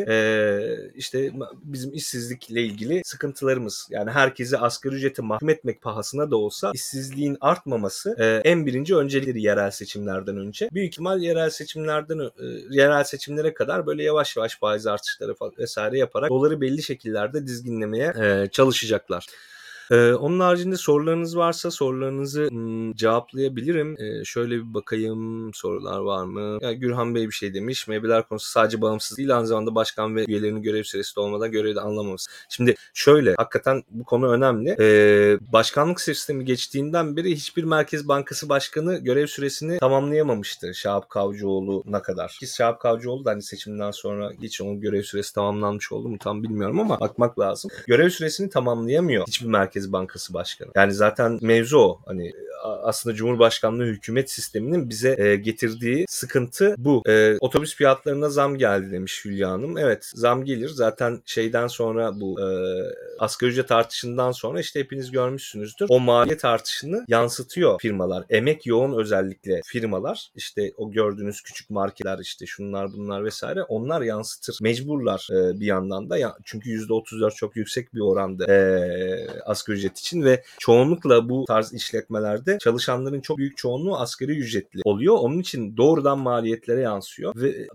işte bizim işsizlikle ilgili sıkıntılarımız. Yani herkesi asgari ücrete mahkum etmek pahasına da olsa işsizliğin artmaması en birinci öncelikleri yerel seçimlerden önce. Büyük ihtimal yerel seçimlere kadar böyle yavaş yavaş faiz artışları vesaire yaparak doları belli şekillerde dizginlemeye çalışacaklar. Onun haricinde sorularınız varsa sorularınızı cevaplayabilirim. Şöyle bir bakayım sorular var mı? Yani Gürhan Bey bir şey demiş. Meyveler konusu sadece bağımsız değil aynı zamanda başkan ve üyelerinin görev süresi de olmadan görevi de anlamaması. Şimdi şöyle hakikaten bu konu önemli. Başkanlık sistemi geçtiğinden beri hiçbir Merkez Bankası Başkanı görev süresini tamamlayamamıştı Şahap Kavcıoğlu'na kadar. Ki Şahap Kavcıoğlu da hani seçimden sonra hiç onun görev süresi tamamlanmış oldu mu tam bilmiyorum ama bakmak lazım. Görev süresini tamamlayamıyor hiçbir Merkez Bankası Başkanı. Yani zaten mevzu o. Hani aslında Cumhurbaşkanlığı hükümet sisteminin bize getirdiği sıkıntı bu. Otobüs fiyatlarına zam geldi demiş Hülya Hanım. Evet zam gelir. Zaten şeyden sonra bu asgari ücret artışından sonra işte hepiniz görmüşsünüzdür. O maliyet artışını yansıtıyor firmalar. Emek yoğun özellikle firmalar. İşte o gördüğünüz küçük markeler işte şunlar bunlar vesaire. Onlar yansıtır. Mecburlar bir yandan da. Çünkü %34 çok yüksek bir oranda asgari ücret için ve çoğunlukla bu tarz işletmelerde çalışanların çok büyük çoğunluğu asgari ücretli oluyor. Onun için doğrudan maliyetlere yansıyor ve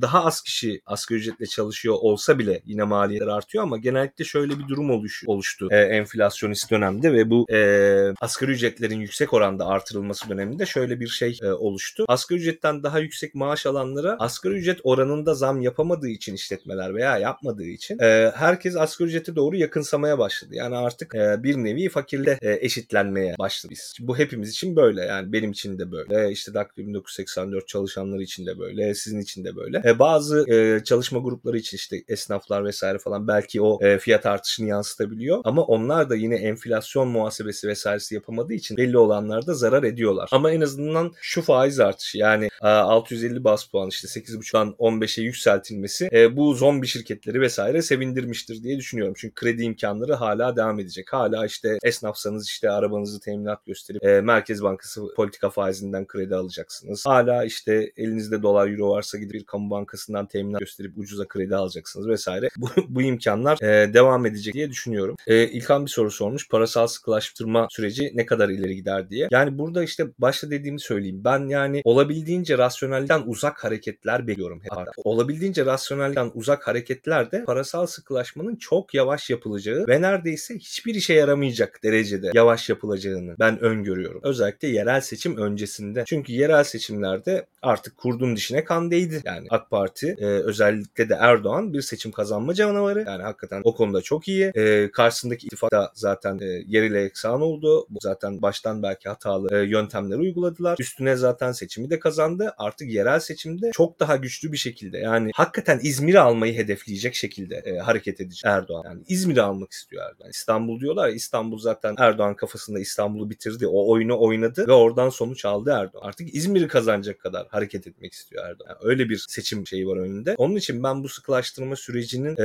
daha az kişi asgari ücretle çalışıyor olsa bile yine maliyetler artıyor ama genellikle şöyle bir durum oluştu enflasyonist dönemde ve bu asgari ücretlerin yüksek oranda artırılması döneminde şöyle bir şey oluştu. Asgari ücretten daha yüksek maaş alanlara asgari ücret oranında zam yapamadığı için işletmeler veya yapmadığı için herkes asgari ücrete doğru yakınsamaya başladı. Yani artık bir nevi fakirle eşitlenmeye başladık. Bu hepimiz için böyle yani benim için de böyle. İşte DAK 1984 çalışanları için de böyle. Sizin için de böyle. Bazı çalışma grupları için işte esnaflar vesaire falan belki o fiyat artışını yansıtabiliyor. Ama onlar da yine enflasyon muhasebesi vesairesi yapamadığı için belli olanlarda zarar ediyorlar. Ama en azından şu faiz artışı yani 650 bas puan işte 8,5'dan 15'e yükseltilmesi bu zombi şirketleri vesaire sevindirmiştir diye düşünüyorum. Çünkü kredi imkanları hala devam edecek. Hala işte esnafsanız işte arabanızı teminat gösterip Merkez Bankası politika faizinden kredi alacaksınız. Hala işte elinizde dolar euro varsa gidip bir kamu bankasından teminat gösterip ucuza kredi alacaksınız vesaire. Bu imkanlar devam edecek diye düşünüyorum. İlkan bir soru sormuş. Parasal sıkılaştırma süreci ne kadar ileri gider diye. Yani burada işte başta dediğimi söyleyeyim. Ben yani olabildiğince rasyonelden uzak hareketler bekliyorum. Olabildiğince rasyonelden uzak hareketler de parasal sıkılaşmanın çok yavaş yapılacağı ve neredeyse hiçbir işe yaramayacak derecede yavaş yapılacağını ben öngörüyorum. Özellikle yerel seçim öncesinde. Çünkü yerel seçimlerde artık kurdun dişine kan değdi. Yani AK Parti özellikle de Erdoğan bir seçim kazanma canavarı. Yani hakikaten o konuda çok iyi. Karşısındaki ittifak da zaten yeriyle yeksan oldu. Zaten baştan belki hatalı yöntemleri uyguladılar. Üstüne zaten seçimi de kazandı. Artık yerel seçimde çok daha güçlü bir şekilde yani hakikaten İzmir'i almayı hedefleyecek şekilde hareket edecek Erdoğan. Yani İzmir'i almak istiyor Erdoğan. İstanbul diyor diyorlar ya, İstanbul zaten Erdoğan kafasında İstanbul'u bitirdi. O oyunu oynadı ve oradan sonuç aldı Erdoğan. Artık İzmir'i kazanacak kadar hareket etmek istiyor Erdoğan. Yani öyle bir seçim şeyi var önünde. Onun için ben bu sıkılaştırma sürecinin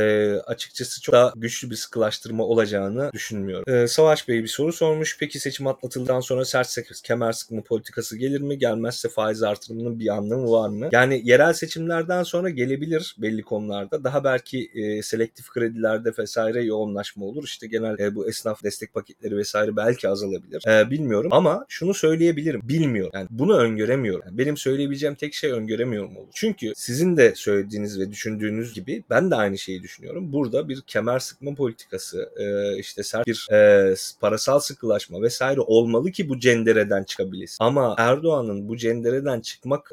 açıkçası çok daha güçlü bir sıkılaştırma olacağını düşünmüyorum. Savaş Bey bir soru sormuş. Peki seçim atlatıldıktan sonra sert kemer sıkma politikası gelir mi? Gelmezse faiz artırımının bir anlamı var mı? Yani yerel seçimlerden sonra gelebilir belli konularda. Daha belki selektif kredilerde vesaire yoğunlaşma olur. İşte genel bu esnaf destek paketleri vesaire belki azalabilir. Bilmiyorum ama şunu söyleyebilirim. Bilmiyorum. Yani bunu öngöremiyorum. Yani benim söyleyebileceğim tek şey öngöremiyorum olur. Çünkü sizin de söylediğiniz ve düşündüğünüz gibi ben de aynı şeyi düşünüyorum. Burada bir kemer sıkma politikası, işte sert bir parasal sıkılaşma vesaire olmalı ki bu cendereden çıkabilir. Ama Erdoğan'ın bu cendereden çıkmak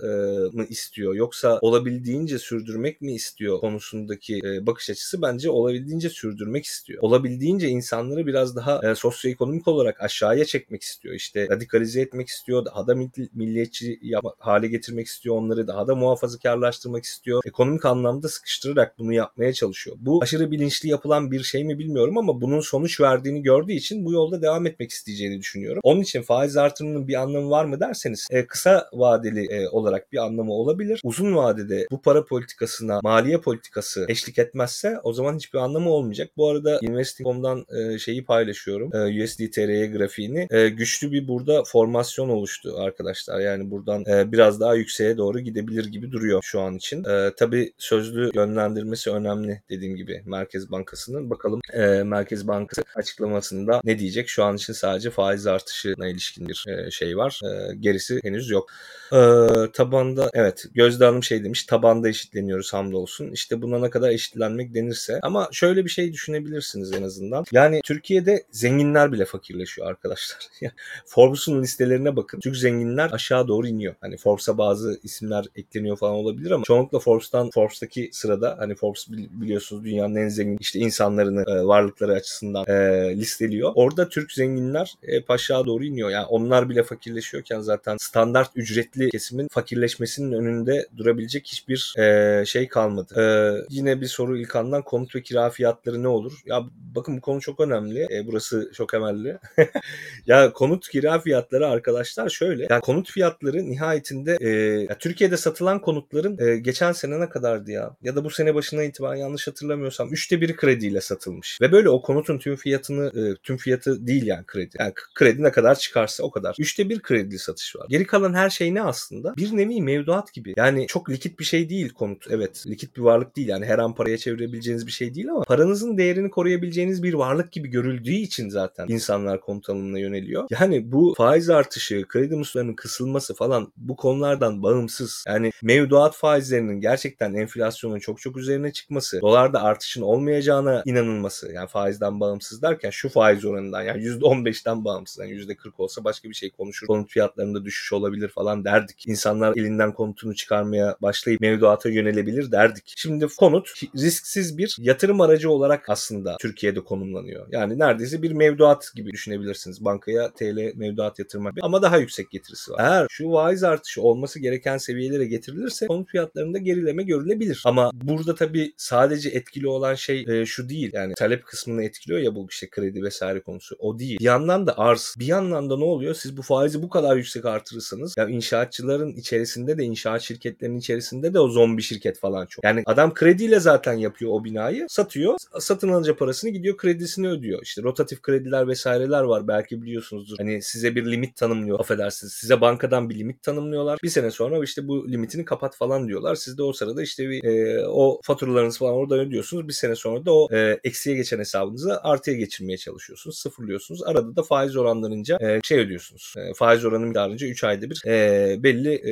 mı istiyor yoksa olabildiğince sürdürmek mi istiyor konusundaki bakış açısı bence olabildiğince sürdürmek istiyor. Olabildiğince insanları biraz daha sosyoekonomik olarak aşağıya çekmek istiyor. İşte radikalize etmek istiyor, daha da milliyetçi hale getirmek istiyor onları, daha da muhafazakarlaştırmak istiyor. Ekonomik anlamda sıkıştırarak bunu yapmaya çalışıyor. Bu aşırı bilinçli yapılan bir şey mi bilmiyorum ama bunun sonuç verdiğini gördüğü için bu yolda devam etmek isteyeceğini düşünüyorum. Onun için faiz artırımının bir anlamı var mı derseniz kısa vadeli olarak bir anlamı olabilir. Uzun vadede bu para politikasına maliye politikası eşlik etmezse o zaman hiçbir anlamı olmayacak. Bu arada Investing.com'dan şeyi paylaşıyorum. USDTR'ye grafiğini. Güçlü bir burada formasyon oluştu arkadaşlar. Yani buradan biraz daha yükseğe doğru gidebilir gibi duruyor şu an için. Tabii sözlü yönlendirmesi önemli dediğim gibi Merkez Bankası'nın. Bakalım Merkez Bankası açıklamasında ne diyecek? Şu an için sadece faiz artışına ilişkin bir şey var. Gerisi henüz yok. Tabanda evet Gözde Hanım şey demiş, tabanda eşitleniyoruz hamdolsun. İşte buna ne kadar eşitlenmek denirse ama şöyle bir şey düşünebilirsiniz en azından. Yani Türkiye'de zenginler bile fakirleşiyor arkadaşlar. Forbes'un listelerine bakın. Çünkü zenginler aşağı doğru iniyor. Hani Forbes'a bazı isimler ekleniyor falan olabilir ama çoğunlukla Forbes'taki sırada hani Forbes biliyorsunuz dünyanın en zengin işte insanlarını varlıkları açısından listeliyor. Orada Türk zenginler aşağı doğru iniyor. Yani onlar bile fakirleşiyorken zaten standart ücretli kesimin fakirleşmesinin önünde durabilecek hiçbir şey kalmadı. Yine bir soru İlkan'dan, konut ve kira fiyatları ne olur? Ya bakın bu konu çok önemli. Burası çok emelli. Ya konut kira fiyatları arkadaşlar şöyle. Yani konut fiyatları nihayetinde Türkiye'de satılan konutların geçen sene ne kadardı ya? Ya da bu sene başına itibaren yanlış hatırlamıyorsam 1/3 krediyle satılmış. Ve böyle o konutun tüm fiyatı değil yani kredi. Yani kredi ne kadar çıkarsa o kadar. 1/3 kredili satış var. Geri kalan her şey ne aslında? Bir nevi mevduat gibi. Yani çok likit bir şey değil konut. Evet likit bir varlık değil. Yani her an paraya çevirebileceğiniz bir şey değil ama paranızın değerini koruyabileceğiniz bir varlık gibi görüldüğü için zaten insanlar konut alımına yöneliyor. Yani bu faiz artışı, kredi muslarının kısılması falan bu konulardan bağımsız. Yani mevduat faizlerinin gerçekten enflasyonun çok üzerine çıkması, dolarda artışın olmayacağına inanılması. Yani faizden bağımsız derken şu faiz oranından yani %15'ten bağımsız. Yani %40 olsa başka bir şey konuşur. Konut fiyatlarında düşüş olabilir falan derdik. İnsanlar elinden konutunu çıkarmaya başlayıp mevduata yönelebilir derdik. Şimdi konut risksiz bir yatırım aracı olarak aslında Türkiye'de konumlanıyor. Yani neredeyse bir mevduat gibi düşünebilirsiniz. Bankaya TL mevduat yatırmak ama daha yüksek getirisi var. Eğer şu faiz artışı olması gereken seviyelere getirilirse konut fiyatlarında gerileme görülebilir. Ama burada tabii sadece etkili olan şey şu değil. Yani talep kısmını etkiliyor ya bu işte kredi vesaire konusu. O değil. Bir yandan da arz. Bir yandan da ne oluyor? Siz bu faizi bu kadar yüksek artırırsanız ya inşaatçıların içerisinde de inşaat şirketlerinin içerisinde de o zombi şirket falan çok. Yani adam krediyle zaten yapıyor o binayı. Satıyor. Satın alınca parasını gidiyor kredisini ödüyor. İşte rotatif krediler vesaireler var. Belki biliyorsunuzdur. Hani size bir limit tanımlıyor. Affedersiniz. Size bankadan bir limit tanımlıyorlar. Bir sene sonra işte bu limitini kapat falan diyorlar. Siz de o sırada işte bir, o faturalarınızı falan oradan ödüyorsunuz. Bir sene sonra da o eksiye geçen hesabınızı artıya geçirmeye çalışıyorsunuz. Sıfırlıyorsunuz. Arada da faiz oranlarınca şey ödüyorsunuz. Faiz oranı miktarınca 3 ayda bir belli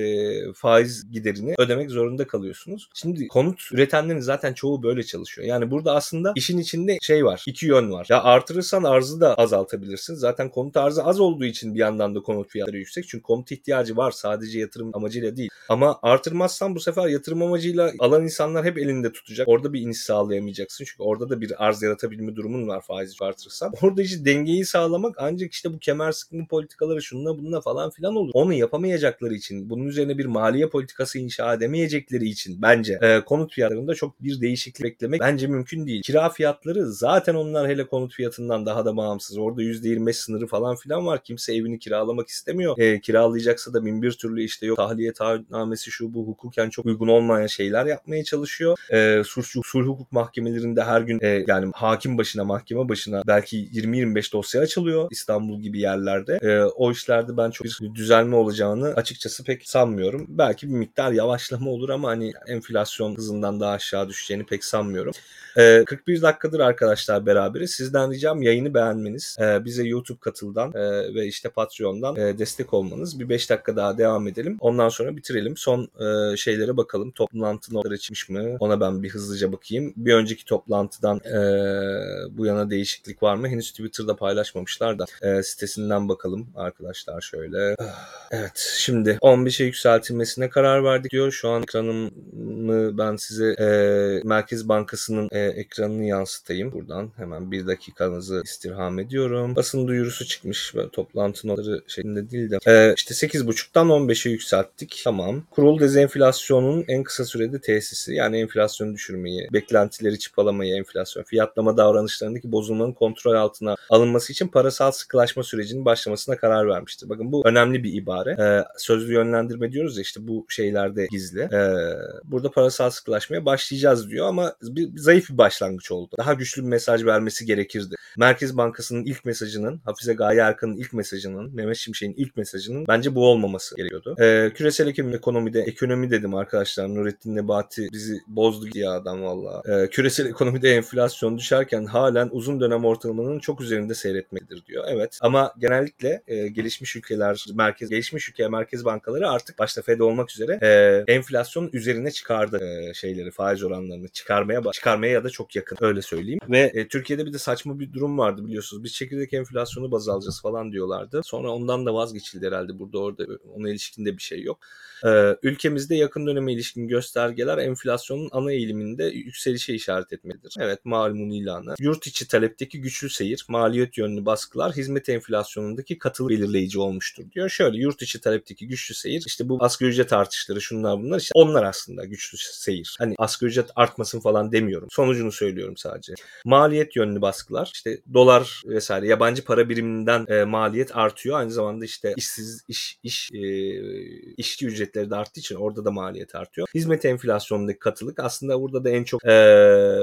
faiz giderini ödemek zorunda kalıyorsunuz. Şimdi konut üretenlerin zaten çoğu böyle çalışıyor. Yani burada aslında işin içinde şey var. İki yön var. Ya artırırsan arzı da azaltabilirsin. Zaten konut arzı az olduğu için bir yandan da konut fiyatları yüksek. Çünkü konut ihtiyacı var. Sadece yatırım amacıyla değil. Ama artırmazsan bu sefer yatırım amacıyla alan insanlar hep elinde tutacak. Orada bir iniş sağlayamayacaksın. Çünkü orada da bir arz yaratabilme durumun var faiz artırırsan. Orada işte dengeyi sağlamak ancak işte bu kemer sıkma politikaları şununla bununla falan filan olur. Onu yapamayacakları için, bunun üzerine bir maliye politikası inşa edemeyecekleri için bence konut fiyatlarında çok bir değişiklik beklemek bence mümkün değil. Kira fiyatları zaten onlar hele konut fiyatı fiyatından daha da bağımsız. Orada %25 sınırı falan filan var. Kimse evini kiralamak istemiyor. Kiralayacaksa da bin bir türlü işte yok tahliye taahhütnamesi şu bu hukuken çok uygun olmayan şeyler yapmaya çalışıyor. Sulh hukuk mahkemelerinde her gün yani hakim başına mahkeme başına belki 20-25 dosya açılıyor İstanbul gibi yerlerde. O işlerde ben çok bir düzelme olacağını açıkçası pek sanmıyorum. Belki bir miktar yavaşlama olur ama hani enflasyon hızından daha aşağı düşeceğini pek sanmıyorum. 41 dakikadır arkadaşlar beraberiz. Sizden ricam yayını beğenmeniz, bize YouTube katıldan ve işte Patreon'dan destek olmanız. Bir 5 dakika daha devam edelim. Ondan sonra bitirelim. Son şeylere bakalım. Toplantı notları çıkmış mı? Ona ben bir hızlıca bakayım. Bir önceki toplantıdan bu yana değişiklik var mı? Henüz Twitter'da paylaşmamışlar da sitesinden bakalım arkadaşlar şöyle. Evet, şimdi 15'e yükseltilmesine karar verdik diyor. Şu an ekranımı ben size Merkez Bankası'nın ekranını yansıtayım. Buradan hemen bir dakikanızı istirham ediyorum. Basın duyurusu çıkmış. Böyle toplantı notları şeklinde değil de. İşte 8.5'tan 15'e yükselttik. Tamam. Kurul dezenflasyonun en kısa sürede tesisi. Yani enflasyonu düşürmeyi, beklentileri çıpalamayı, enflasyon, fiyatlama davranışlarındaki bozulmanın kontrol altına alınması için parasal sıkılaşma sürecinin başlamasına karar vermiştir. Bakın bu önemli bir ibare. Sözlü yönlendirme diyoruz ya işte bu şeylerde gizli. Burada parasal sıkılaşmaya başlayacağız diyor ama zayıf bir başlangıç oldu. Daha güçlü bir mesaj vermesi gerekirdi. Merkez Bankası'nın ilk mesajının, Hafize Gaye Erkan'ın ilk mesajının, Mehmet Şimşek'in ilk mesajının bence bu olmaması gerekiyordu. Küresel ekonomi dedim arkadaşlar. Nurettin Nebati bizi bozdu ya adam valla. Küresel ekonomide enflasyon düşerken halen uzun dönem ortalamanın çok üzerinde seyretmektedir diyor. Evet ama genellikle gelişmiş ülke merkez bankaları artık başta FED olmak üzere enflasyonun üzerine çıkardı şeyleri, faiz oranlarını çıkarmaya ya da çok yakın öyle söyleyeyim. Ve Türkiye'de bir de saçma bir durum vardı biliyorsunuz. Biz çekirdek enflasyonu baz alacağız falan diyorlardı. Sonra ondan da vazgeçildi herhalde. Orada ona ilişkin de bir şey yok. Ülkemizde yakın döneme ilişkin göstergeler enflasyonun ana eğiliminde yükselişe işaret etmelidir. Evet, malumun ilanı. Yurt içi talepteki güçlü seyir, maliyet yönlü baskılar hizmet enflasyonundaki katılım belirleyici olmuştur diyor. Şöyle yurt içi talepteki güçlü seyir işte bu asgari ücret artışları şunlar bunlar işte onlar aslında güçlü seyir. Hani asgari ücret artmasın falan demiyorum. Sonucunu söylüyorum sadece. Maliyet yönlü baskılar işte dolar vesaire yabancı para biriminden maliyet artıyor. Aynı zamanda işte işçi ücretleri de arttığı için orada da maliyet artıyor. Hizmet enflasyonundaki katılık aslında burada da en çok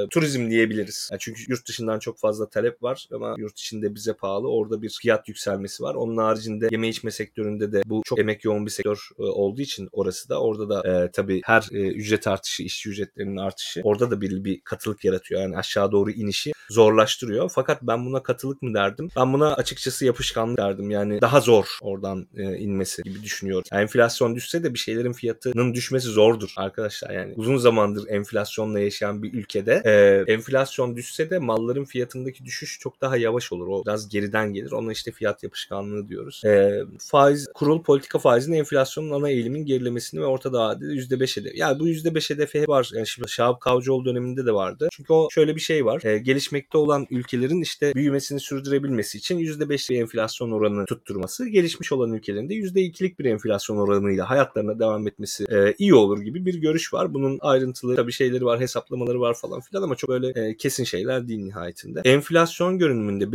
turizm diyebiliriz. Yani çünkü yurt dışından çok fazla talep var ama yurt içinde bize pahalı. Orada bir fiyat yükselmesi var. Onun haricinde yeme içme sektöründe de bu çok emek yoğun bir sektör olduğu için orası da orada da tabii her ücret artışı, işçi ücretlerinin artışı orada da bir katılık yaratıyor. Yani aşağı doğru inişi zorlaştırıyor. Fakat ben buna katılık mı derdim? Ben buna açıkçası yapışkanlık derdim. Yani daha zor oradan inmesi gibi düşünüyorum. Yani enflasyon düşse de bir şeylerin fiyatının düşmesi zordur arkadaşlar. Yani uzun zamandır enflasyonla yaşayan bir ülkede enflasyon düşse de malların fiyatındaki düşüş çok daha yavaş olur. O biraz geriden gelir. Ona işte fiyat yapışkanlığı diyoruz. Kurul politika faizinin enflasyonun ana eğiliminin gerilemesini ve orta vadede %5 hedefi. Yani bu %5 hedefi var. Yani şimdi Şahap Kavcıoğlu döneminde de vardı. Çünkü o şöyle bir şey var. Gelişmekte olan ülkelerin işte büyümesini sürdürebilmesi için %5 bir enflasyon oranını tutturması, gelişmiş olan ülkelerin de %2'lik bir enflasyon oranıyla hayatlarına devam etmesi iyi olur gibi bir görüş var. Bunun ayrıntılı tabii şeyleri var, hesaplamaları var falan filan ama çok böyle kesin şeyler değil nihayetinde. Enflasyon görünümünde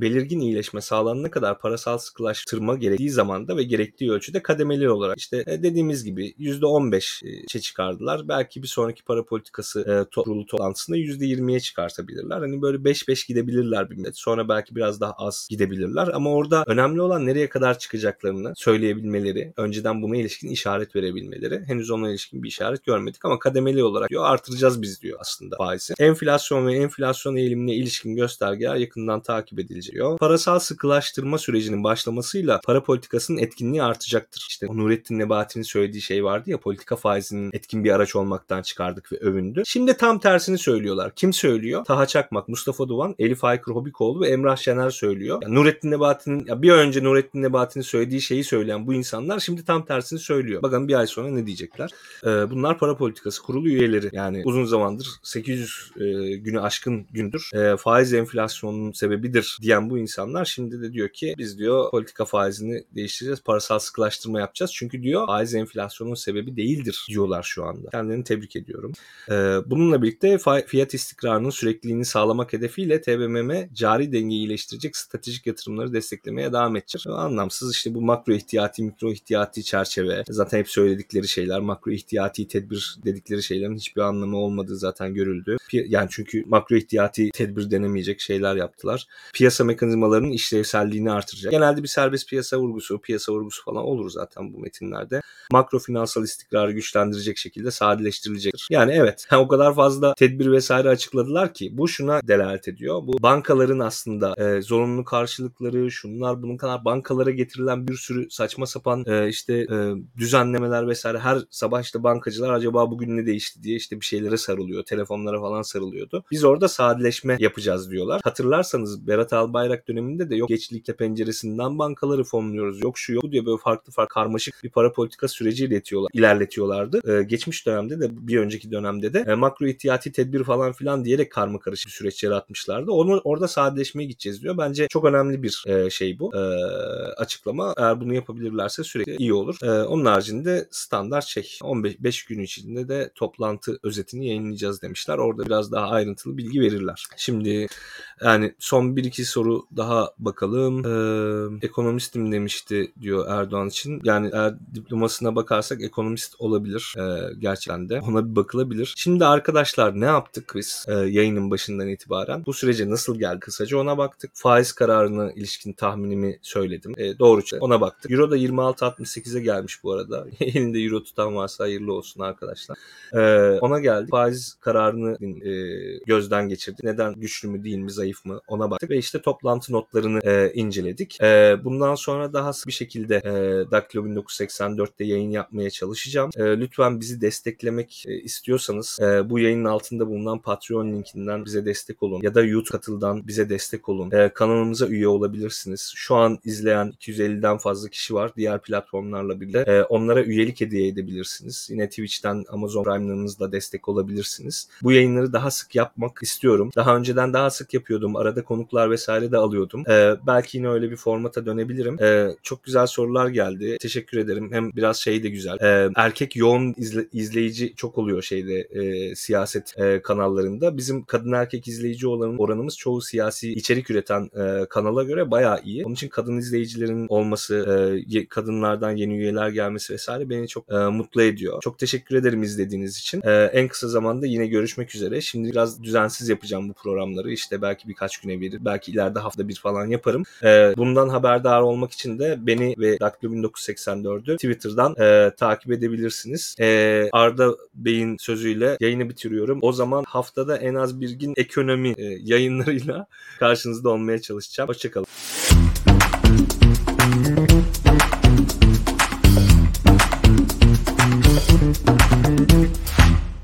belirgin iyileşme sağlanana kadar parasal sıkılaştırma gerektiği zamanda ve gerektiği ölçüde kademeli olarak işte dediğimiz gibi %15'e çıkardılar. Belki bir sonraki para politikası kurulu toplantısında %20'ye çıkartabilirler. Hani böyle 5-5 gidebilirler bir müddet. Sonra belki biraz daha az gidebilirler ama orada önemli olan nereye kadar çıkacaklarını söyleyebilmeleri, önceden buna ilişkin işaret verebilmeleri. Henüz ona ilişkin bir işaret görmedik ama kademeli olarak diyor artıracağız biz diyor aslında faizi. Enflasyon ve enflasyon eğilimine ilişkin göstergeler yakından takip edilecek diyor. Parasal sıkılaştırma sürecinin başlamasıyla para politikasının etkinliği artacaktır. İşte Nurettin Nebati'nin söylediği şey vardı ya, politika faizinin etkin bir araç olmaktan çıkardık ve övündü. Şimdi tam tersini söylüyorlar. Kim söylüyor? Taha Çakmak, Mustafa Duvan, Ali Fikri Hobik ve Emrah Şener söylüyor. Yani bir önce Nurettin Nebati'nin söylediği şeyi söyleyen bu insanlar şimdi tam tersini söylüyor. Bakın bir ay sonra ne diyecekler? Bunlar para politikası kurulu üyeleri. Yani uzun zamandır 800 günü aşkın gündür. Faiz enflasyonunun sebebidir diyen bu insanlar şimdi de diyor ki biz diyor politika faizini değiştireceğiz. Parasal sıkılaştırma yapacağız. Çünkü diyor faiz enflasyonun sebebi değildir diyorlar şu anda. Kendilerini tebrik ediyorum. Bununla birlikte fiyat istikrarının sürekliliğini sağlamak hedefiyle TBMM cari dengeyi iyileştirecek stratejik yatırımları desteklemeye devam edecek. Anlamsız işte bu makro ihtiyati, mikro ihtiyati çerçeve. Zaten hep söyledikleri şeyler, makro ihtiyati tedbir dedikleri şeylerin hiçbir anlamı olmadığı zaten görüldü. Yani çünkü makro ihtiyati tedbir denemeyecek şeyler yaptılar. Piyasa mekanizmalarının işlevselliğini artıracak. Genelde bir serbest piyasa vurgusu, piyasa vurgusu falan olur zaten bu metinlerde. Makro finansal istikrarı güçlendirecek şekilde sadeleştirilecektir. Yani evet, o kadar fazla tedbir vesaire açıkladılar ki bu şuna delalet ediyor. Bu bankaların aslında zorunlu karşılıkları, şunlar bunun kadar bankalara getirilen bir sürü saçma sapan düzenlemeler vesaire. Her sabah işte bankacılar acaba bugün ne değişti diye işte bir şeylere sarılıyor. Telefonlara falan sarılıyordu. Biz orada sadeleşme yapacağız diyorlar. Hatırlarsanız Berat Albayrak döneminde de yok geçlikle penceresinden bankaları fonluyoruz. Yok şu yok bu diye böyle farklı karmaşık bir para politika süreci ilerletiyorlardı. Geçmiş dönemde de bir önceki dönemde de makro ihtiyati tedbir falan filan diyerek karma karışık bir süreç yaratmışlardı. Orada sadeleşmeye gideceğiz diyor. Bence çok önemli bir şey bu. Açıklama. Eğer bunu yapabilirlerse sürekli iyi olur. Onun haricinde standart şey. 15 gün içinde de toplantı özetini yayınlayacağız demişler. Orada biraz daha ayrıntılı bilgi verirler. Şimdi yani son 1-2 soru daha bakalım. Ekonomistim demişti diyor Erdoğan için. Yani eğer diplomasına bakarsak ekonomist olabilir. Gerçekten de. Ona bir bakılabilir. Şimdi arkadaşlar ne yaptık biz yayının başından itibaren? Bu sürece nasıl geldi? Kısaca ona baktık. Faiz kararına ilişkin tahminimi söyledim. Doğru. Ona baktık. Euro da 26.68'e gelmiş bu arada. Elinde euro tutan varsa hayırlı olsun arkadaşlar. Ona geldik. Faiz kararını gözden geçirdik. Neden? Güçlü mü değil mi? Zayıf mı? Ona baktık. Ve işte toplantı notlarını inceledik. Bundan sonra daha bir şekilde Daktilo 1984'te yayın yapmaya çalışacağım. Lütfen bizi desteklemek istiyorsanız bu yayının altında bulunan Patreon linkinden bize destek olun. Ya da YouTube katıldan bize destek olun. Kanalımıza üye olabilirsiniz. Şu an izleyen 250'den fazla kişi var. Diğer platformlarla birlikte. Onlara üyelik hediye edebilirsiniz. Yine Twitch'ten Amazon Prime'larınızla destek olabilirsiniz. Bu yayınları daha sık yapmak istiyorum. Daha önceden daha sık yapıyordum. Arada konuklar vesaire de alıyordum. Belki yine öyle bir formata dönebilirim. Çok güzel sorular geldi. Teşekkür ederim. Hem biraz şey de güzel. Erkek yoğun izleyici çok oluyor şeyde siyaset kanallarında. Bizim kadın erkek izleyici olan oranımız çoğu siyasi içerik üreten kanala göre bayağı iyi. Onun için kadın izleyicilerin olması, kadınlardan yeni üyeler gelmesi vesaire beni çok mutlu ediyor. Çok teşekkür ederim izlediğiniz için. En kısa zamanda yine görüşmek üzere. Şimdi biraz düzensiz yapacağım bu programları. İşte belki birkaç güne bir, belki ileride hafta bir falan yaparım. Bundan haberdar olmak için de beni ve Daktilo 1984'ü Twitter'dan takip edebilirsiniz. Arda Bey'in sözüyle yayını bitiriyorum. O zaman haftada en az bir gün ekonomi yayınlarıyla karşınızda olmaya çalışacağım. Hoşçakalın.